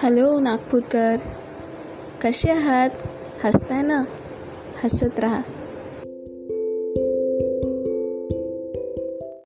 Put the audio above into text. Hello नागपूरकर, कसे आहात? हसताय ना? हसत राहा.